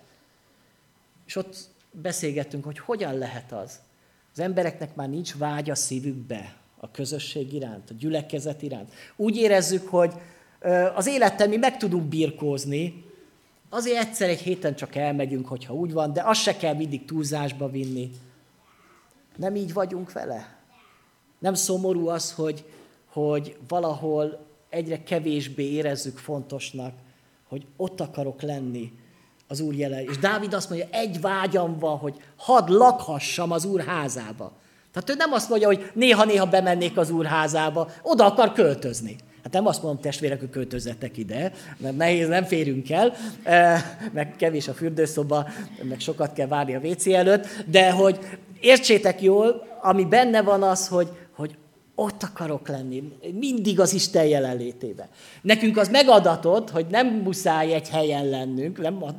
És ott beszélgettünk, hogy hogyan lehet az. Az embereknek már nincs vágy a szívükbe, a közösség iránt, a gyülekezet iránt. Úgy érezzük, hogy az élettel mi meg tudunk birkózni, azért egyszer egy héten csak elmegyünk, hogyha úgy van, de azt se kell mindig túlzásba vinni. Nem így vagyunk vele. Nem szomorú az, hogy, hogy valahol egyre kevésbé érezzük fontosnak, hogy ott akarok lenni az Úr jelen. És Dávid azt mondja, egy vágyam van, hogy hadd lakhassam az Úr házába. Tehát ő nem azt mondja, hogy néha-néha bemennék az Úr házába, oda akar költözni. Hát nem azt mondom, testvérek, hogy költözzetek ide, mert nehéz, nem férünk el, meg kevés a fürdőszoba, meg sokat kell várni a vé cé előtt, de hogy értsétek jól, ami benne van az, hogy, hogy ott akarok lenni, mindig az Isten jelenlétében. Nekünk az megadatott, hogy nem muszáj egy helyen lennünk, nem a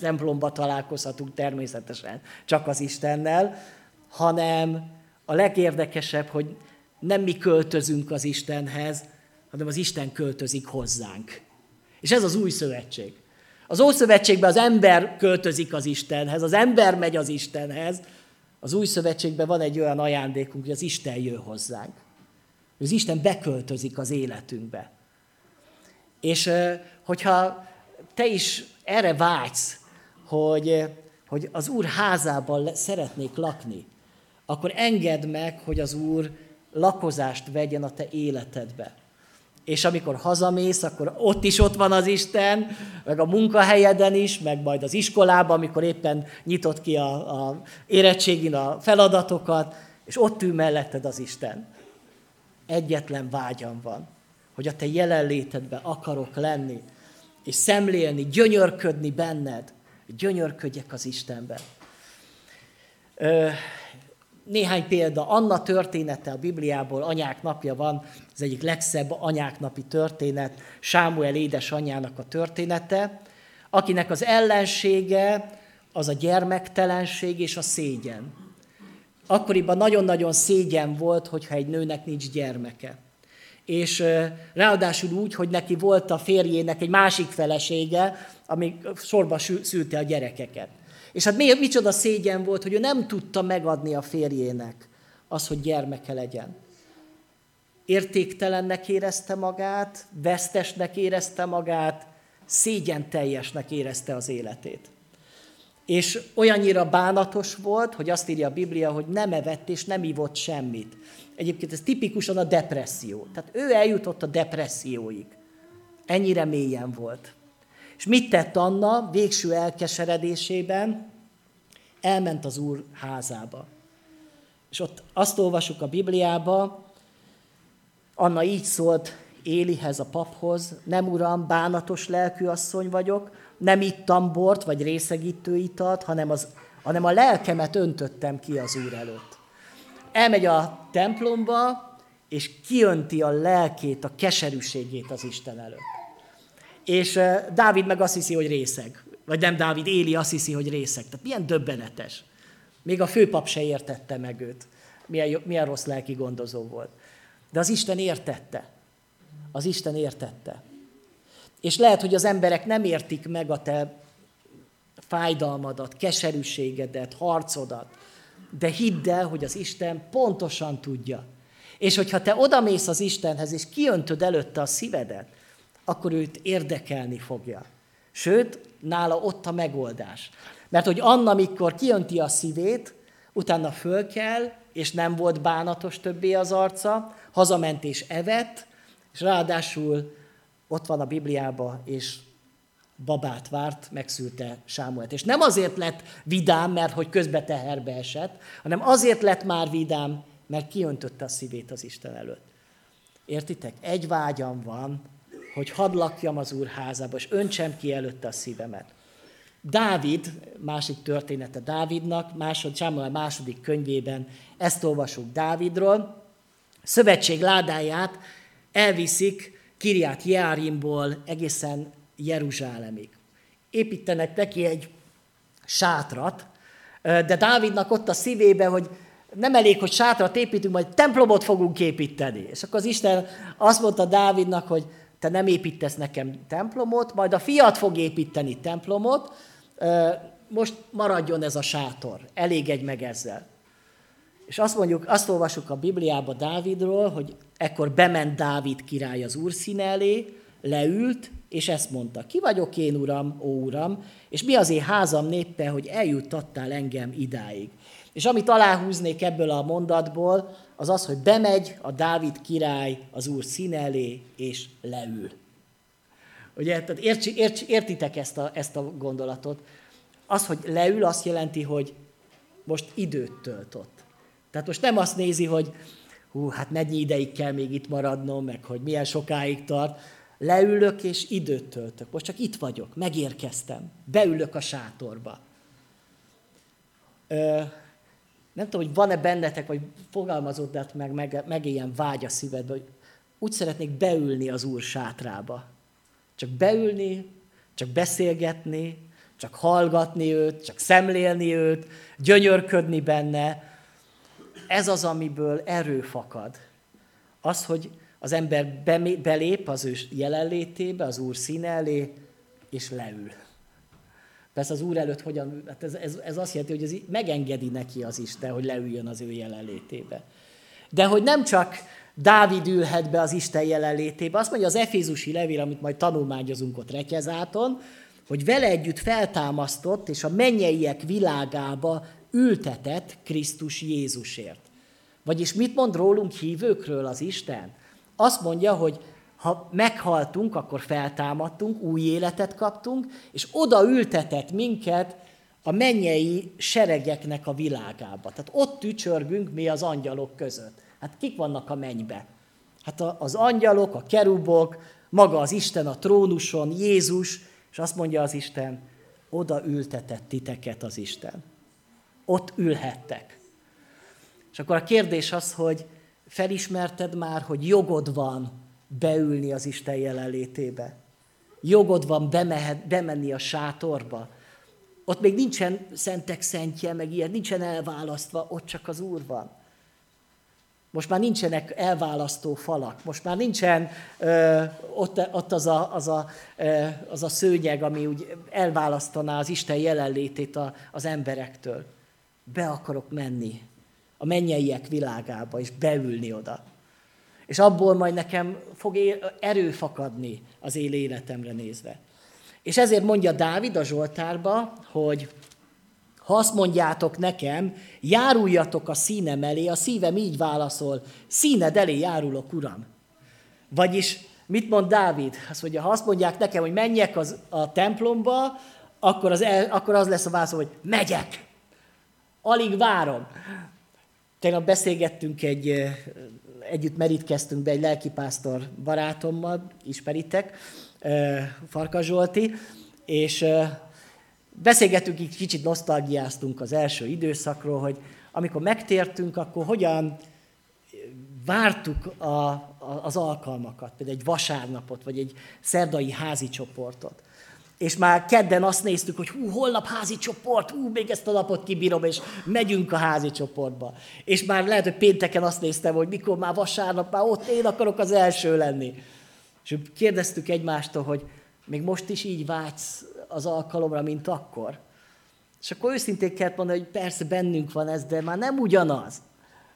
templomba találkozhatunk természetesen csak az Istennel, hanem a legérdekesebb, hogy nem mi költözünk az Istenhez, hanem az Isten költözik hozzánk. És ez az új szövetség. Az Ószövetségben az ember költözik az Istenhez, az ember megy az Istenhez, az új szövetségben van egy olyan ajándékunk, hogy az Isten jön hozzánk. Az Isten beköltözik az életünkbe. És hogyha te is erre vágysz, hogy, hogy az Úr házában szeretnék lakni, akkor engedd meg, hogy az Úr lakozást vegyen a te életedbe. És amikor hazamész, akkor ott is ott van az Isten, meg a munkahelyeden is, meg majd az iskolában, amikor éppen nyitott ki a, a érettségin a feladatokat, és ott ül melletted az Isten. Egyetlen vágyam van, hogy a te jelenlétedben akarok lenni, és szemlélni, gyönyörködni benned, gyönyörködjek az Istenben. Ö, Néhány példa, Anna története a Bibliából, anyák napja van, az egyik legszebb anyák napi történet, Sámuel édesanyjának a története, akinek az ellensége az a gyermektelenség és a szégyen. Akkoriban nagyon-nagyon szégyen volt, hogyha egy nőnek nincs gyermeke. És ráadásul úgy, hogy neki volt a férjének egy másik felesége, ami sorba szülte a gyerekeket. És hát micsoda szégyen volt, hogy ő nem tudta megadni a férjének az, hogy gyermeke legyen. Értéktelennek érezte magát, vesztesnek érezte magát, szégyenteljesnek érezte az életét. És olyannyira bánatos volt, hogy azt írja a Biblia, hogy nem evett és nem ivott semmit. Egyébként ez tipikusan a depresszió. Tehát ő eljutott a depresszióig. Ennyire mélyen volt. És mit tett Anna végső elkeseredésében? Elment az Úr házába. És ott azt olvasjuk a Bibliába, Anna így szólt Élihez, a paphoz: nem uram, bánatos lelkű asszony vagyok, nem ittam bort vagy részegítő italt, hanem, az, hanem a lelkemet öntöttem ki az Úr előtt. Elmegy a templomba, és kiönti a lelkét, a keserűségét az Isten előtt. És Dávid meg azt hiszi, hogy részeg. Vagy nem Dávid, Éli azt hiszi, hogy részeg. Tehát milyen döbbenetes. Még a főpap se értette meg őt. Milyen, milyen rossz lelki gondozó volt. De az Isten értette. Az Isten értette. És lehet, hogy az emberek nem értik meg a te fájdalmadat, keserűségedet, harcodat. De hidd el, hogy az Isten pontosan tudja. És hogyha te odamész az Istenhez, és kiöntöd előtte a szívedet, akkor őt érdekelni fogja. Sőt, nála ott a megoldás. Mert hogy Anna, amikor kijönti a szívét, utána fölkel, és nem volt bánatos többé az arca, hazament és evett, és ráadásul ott van a Bibliában, és babát várt, megszülte Sámuelt. És nem azért lett vidám, mert hogy közbe teherbe esett, hanem azért lett már vidám, mert kiöntötte a szívét az Isten előtt. Értitek? Egy vágyam van, hogy hadd lakjam az Úr házába, és öntsem ki előtte a szívemet. Dávid, másik története Dávidnak, másod, Sámuel második könyvében ezt olvasunk Dávidról. Szövetség ládáját elviszik Kirját Jeárimból egészen Jeruzsálemig. Építenek neki egy sátrat, de Dávidnak ott a szívébe, hogy nem elég, hogy sátrat építünk, majd templomot fogunk építeni. És akkor az Isten azt mondta Dávidnak, hogy te nem építesz nekem templomot, majd a fiad fog építeni templomot, most maradjon ez a sátor, elégedj meg ezzel. És azt mondjuk, azt olvasjuk a Bibliába Dávidról, hogy ekkor bement Dávid király az Úr színe elé, leült, és ezt mondta, ki vagyok én, Uram, ó Uram, és mi az én házam népe, hogy eljuttattál engem idáig. És amit aláhúznék ebből a mondatból, az az, hogy bemegy a Dávid király az Úr színe elé, és leül. Ugye, tehát ért, ért, értitek ezt a, ezt a gondolatot? Az, hogy leül, azt jelenti, hogy most időt tölt ott. Tehát most nem azt nézi, hogy hú, hát mennyi ideig kell még itt maradnom, meg hogy milyen sokáig tart. Leülök és időt töltök. Most csak itt vagyok, megérkeztem, beülök a sátorba. Ö, nem tudom, hogy van-e bennetek, vagy fogalmazódott meg, meg, meg ilyen vágy a szívedbe, hogy úgy szeretnék beülni az Úr sátrába. Csak beülni, csak beszélgetni, csak hallgatni őt, csak szemlélni őt, gyönyörködni benne. Ez az, amiből erő fakad. Az, hogy az ember belép az ő jelenlétébe, az Úr színe elé, és leül. Persze az Úr előtt hogyan... Hát ez, ez, ez azt jelenti, hogy ez megengedi neki az Isten, hogy leüljön az ő jelenlétébe. De hogy nem csak Dávid ülhet be az Isten jelenlétébe, azt mondja az Efézusi levél, amit majd tanulmányozunk ott Rekyezáton, hogy vele együtt feltámasztott, és a mennyeiek világába ültetett Krisztus Jézusért. Vagyis mit mond rólunk hívőkről az Isten? Azt mondja, hogy ha meghaltunk, akkor feltámadtunk, új életet kaptunk, és oda ültetett minket a mennyei seregeknek a világába. Tehát ott tücsörgünk mi az angyalok között. Hát kik vannak a mennybe? Hát az angyalok, a kerubok, maga az Isten a trónuson, Jézus, és azt mondja az Isten, oda ültetett titeket az Isten. Ott ülhettek. És akkor a kérdés az, hogy felismerted már, hogy jogod van beülni az Isten jelenlétébe. Jogod van bemehet, bemenni a sátorba. Ott még nincsen szentek szentje, meg ilyen, nincsen elválasztva, ott csak az Úr van. Most már nincsenek elválasztó falak, most már nincsen ö, ott, ott az, a, az, a, ö, az a szőnyeg, ami úgy elválasztaná az Isten jelenlétét a, az emberektől. Be akarok menni a mennyeiek világába, és beülni oda. És abból majd nekem fog erő fakadni az én életemre nézve. És ezért mondja Dávid a Zsoltárba, hogy ha azt mondjátok nekem, járuljatok a színem elé, a szívem így válaszol, színed elé járulok, Uram. Vagyis mit mond Dávid? Azt mondja, ha azt mondják nekem, hogy menjek az, a templomba, akkor az, akkor az lesz a válaszom, hogy megyek. Alig várom. Tegnap beszélgettünk, egy, együtt merítkeztünk be egy lelkipásztor barátommal, ismeritek, Farka Zsolti, és beszélgettünk, így kicsit nosztalgiáztunk az első időszakról, hogy amikor megtértünk, akkor hogyan vártuk a, a, az alkalmakat, például egy vasárnapot, vagy egy szerdai házi csoportot. És már kedden azt néztük, hogy hú, holnap házi csoport, hú, még ezt a napot kibírom, és megyünk a házi csoportba. És már lehet, hogy pénteken azt néztem, hogy mikor már vasárnap, már ott én akarok az első lenni. És kérdeztük egymástól, hogy még most is így vágysz az alkalomra, mint akkor. És akkor őszintén kellett mondani, hogy persze bennünk van ez, de már nem ugyanaz.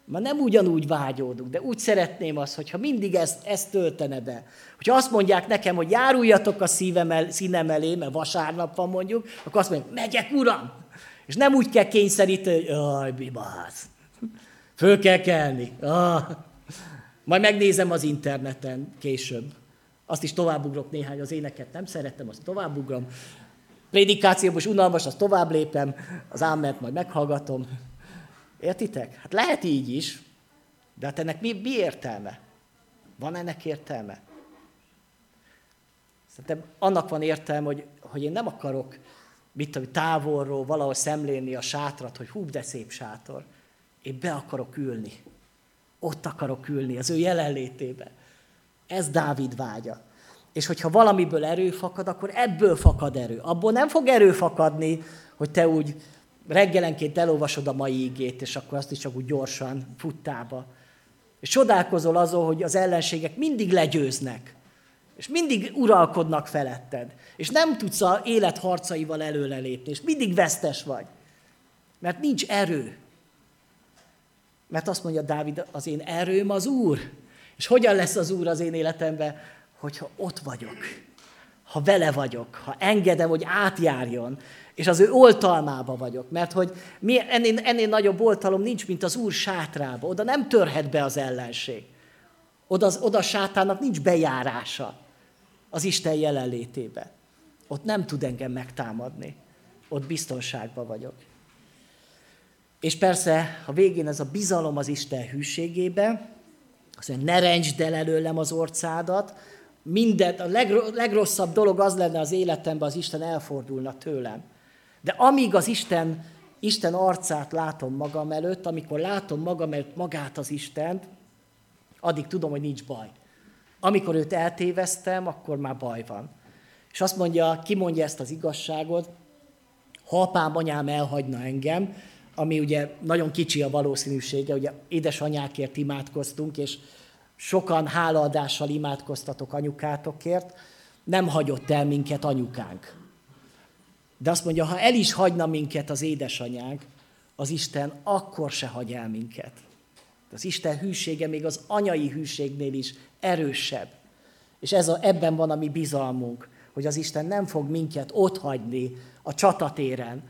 Már nem ugyanúgy vágyódunk, de úgy szeretném azt, hogyha mindig ezt, ezt töltene be. Hogyha azt mondják nekem, hogy járuljatok a szívem el, színem elé, mert vasárnap van mondjuk, akkor azt mondják, megyek, Uram! És nem úgy kell kényszeríteni, hogy jaj, mi bász, föl kell kelni. Ah. Majd megnézem az interneten később. Azt is továbbugrok néhány, az éneket nem szerettem, azt továbbugrom. Prédikációm is unalmas, azt tovább lépem, az ámment majd meghallgatom. Értitek? Hát lehet így is, de hát ennek mi, mi értelme? Van ennek értelme? Szerintem annak van értelme, hogy, hogy én nem akarok mit tudom, távolról valahol szemlélni a sátrat, hogy hú, de szép sátor. Én be akarok ülni. Ott akarok ülni, az ő jelenlétében. Ez Dávid vágya. És hogyha valamiből erő fakad, akkor ebből fakad erő. Abból nem fog erő fakadni, hogy te úgy reggelenként elolvasod a mai igét, és akkor azt is csak úgy gyorsan futtába. És csodálkozol azon, hogy az ellenségek mindig legyőznek, és mindig uralkodnak feletted, és nem tudsz az élet harcaival előrelépni, és mindig vesztes vagy, mert nincs erő. Mert azt mondja Dávid, az én erőm az Úr. És hogyan lesz az Úr az én életemben? Hogyha ott vagyok, ha vele vagyok, ha engedem, hogy átjárjon, és az ő oltalmába vagyok. Mert hogy ennél, ennél nagyobb oltalom nincs, mint az Úr sátrába. Oda nem törhet be az ellenség. Oda, oda a Sátánnak nincs bejárása az Isten jelenlétébe. Ott nem tud engem megtámadni. Ott biztonságban vagyok. És persze, a végén ez a bizalom az Isten hűségébe, azt mondja, ne rencsd el előlem az orcádat, minden, a legrosszabb dolog az lenne az életemben, az Isten elfordulna tőlem. De amíg az Isten, Isten arcát látom magam előtt, amikor látom magam előtt magát az Istent, addig tudom, hogy nincs baj. Amikor őt eltévesztem, akkor már baj van. És azt mondja, ki mondja ezt az igazságot, ha apám, anyám elhagyna engem, ami ugye nagyon kicsi a valószínűsége, ugye édesanyákért imádkoztunk, és sokan hálaadással imádkoztatok anyukátokért, nem hagyott el minket anyukánk. De azt mondja, ha el is hagyna minket az édesanyánk, az Isten akkor se hagy el minket. De az Isten hűsége még az anyai hűségnél is erősebb. És ez a, ebben van a mi bizalmunk, hogy az Isten nem fog minket otthagyni a csatatéren,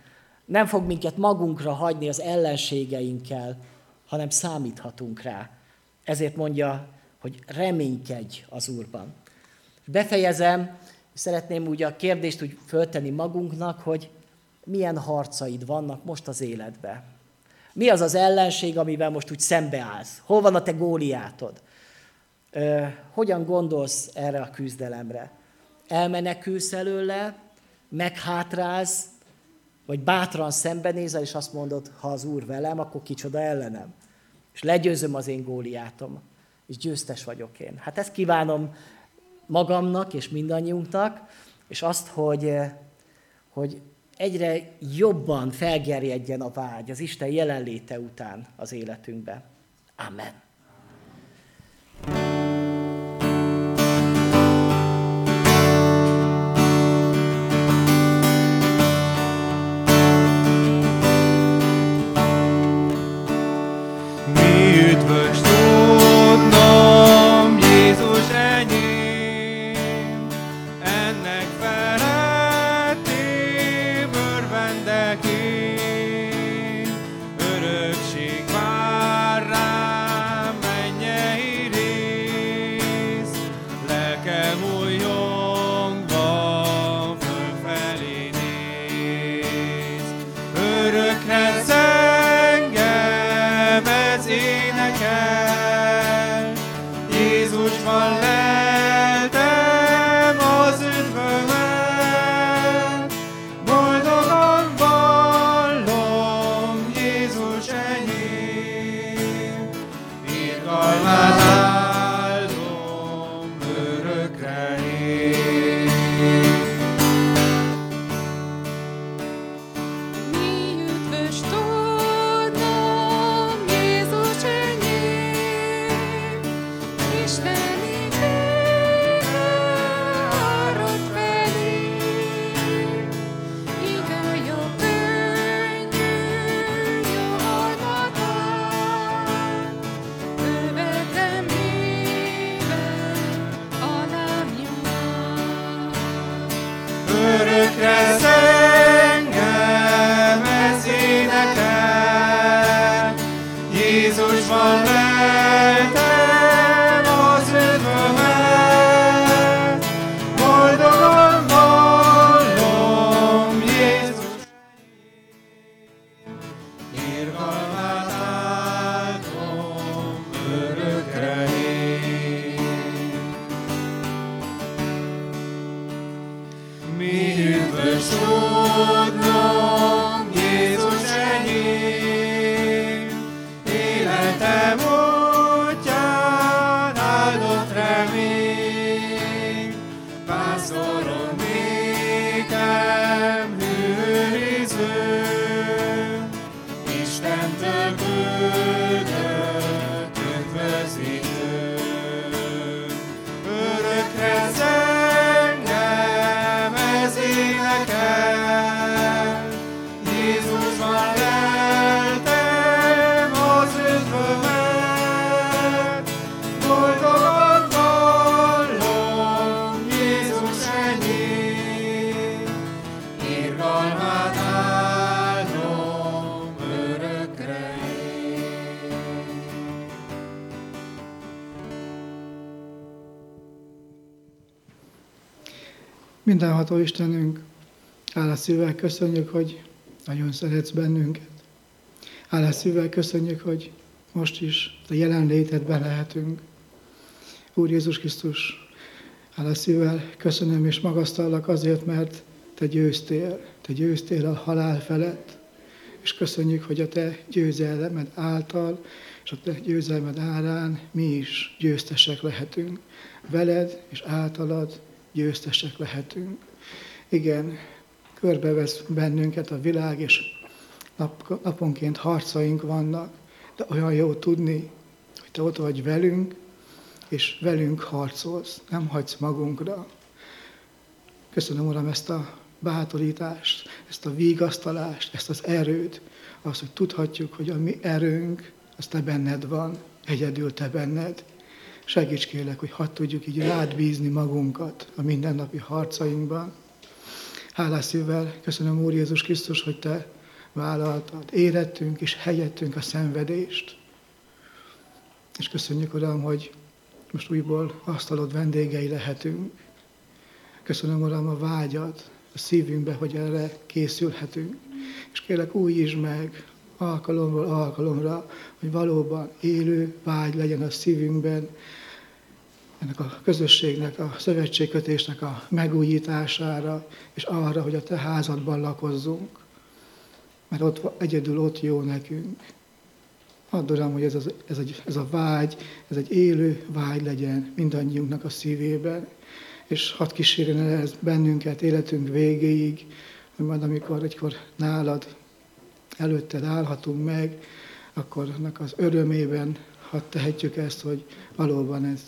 nem fog minket magunkra hagyni az ellenségeinkkel, hanem számíthatunk rá. Ezért mondja, hogy reménykedj az Úrban. Befejezem, szeretném úgy a kérdést úgy föltenni magunknak, hogy milyen harcaid vannak most az életben. Mi az az ellenség, amivel most úgy szembeállsz? Hol van a te Góliátod? Ö, hogyan gondolsz erre a küzdelemre? Elmenekülsz előle, meghátrálsz, vagy bátran szembenézel, és azt mondod, ha az Úr velem, akkor kicsoda ellenem. És legyőzöm az én Góliátom, és győztes vagyok én. Hát ezt kívánom magamnak és mindannyiunknak, és azt, hogy, hogy egyre jobban felgerjedjen a vágy az Isten jelenléte után az életünkben. Amen. That Mindenható Istenünk, állás szívvel köszönjük, hogy nagyon szeretsz bennünket. Állás szívvel köszönjük, hogy most is a jelenlétedben lehetünk. Úr Jézus Krisztus, állás szívvel köszönöm és magasztallak azért, mert Te győztél, Te győztél a halál felett, és köszönjük, hogy a Te győzelmed által, és a Te győzelmed árán mi is győztesek lehetünk. Veled és általad győztesek lehetünk. Igen, körbevesz bennünket a világ, és nap, naponként harcaink vannak, de olyan jó tudni, hogy Te ott vagy velünk, és velünk harcolsz, nem hagysz magunkra. Köszönöm, Uram, ezt a bátorítást, ezt a vigasztalást, ezt az erőt, azt, hogy tudhatjuk, hogy a mi erőnk, az Te benned van, egyedül Te benned. Segíts kérlek, hogy hadd tudjuk így rád bízni magunkat a mindennapi harcainkban. Hálás szívvel köszönöm, Úr Jézus Krisztus, hogy Te vállaltad, érettünk és helyettünk a szenvedést. És köszönjük, Uram, hogy most újból asztalod vendégei lehetünk. Köszönöm, Uram, a vágyad a szívünkbe, hogy erre készülhetünk. És kérlek, újítsd meg alkalomról alkalomra, hogy valóban élő vágy legyen a szívünkben, ennek a közösségnek, a szövetségkötésnek a megújítására, és arra, hogy a Te házadban lakozzunk, mert ott, egyedül ott jó nekünk. Add, Uram, hogy ez, az, ez, egy, ez a vágy, ez egy élő vágy legyen mindannyiunknak a szívében, és hadd kísérjen ez bennünket életünk végéig, hogy majd amikor egykor nálad, előtted állhatunk meg, akkor annak az örömében hadd tehetjük ezt, hogy valóban ez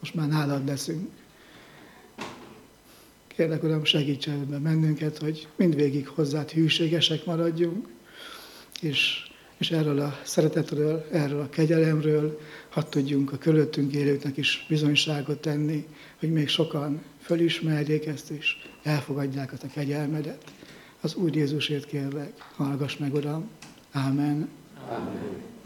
most már nálad leszünk. Kérlek, Uram, segíts ebben bennünket, hogy mindvégig hozzád hűségesek maradjunk, és, és erről a szeretetről, erről a kegyelemről hadd tudjunk a körülöttünk élőknek is bizonyságot tenni, hogy még sokan fölismerjék ezt, és elfogadják a kegyelmedet. Az Úr Jézusért kérlek, hallgass meg, Uram. Ámen. Ámen.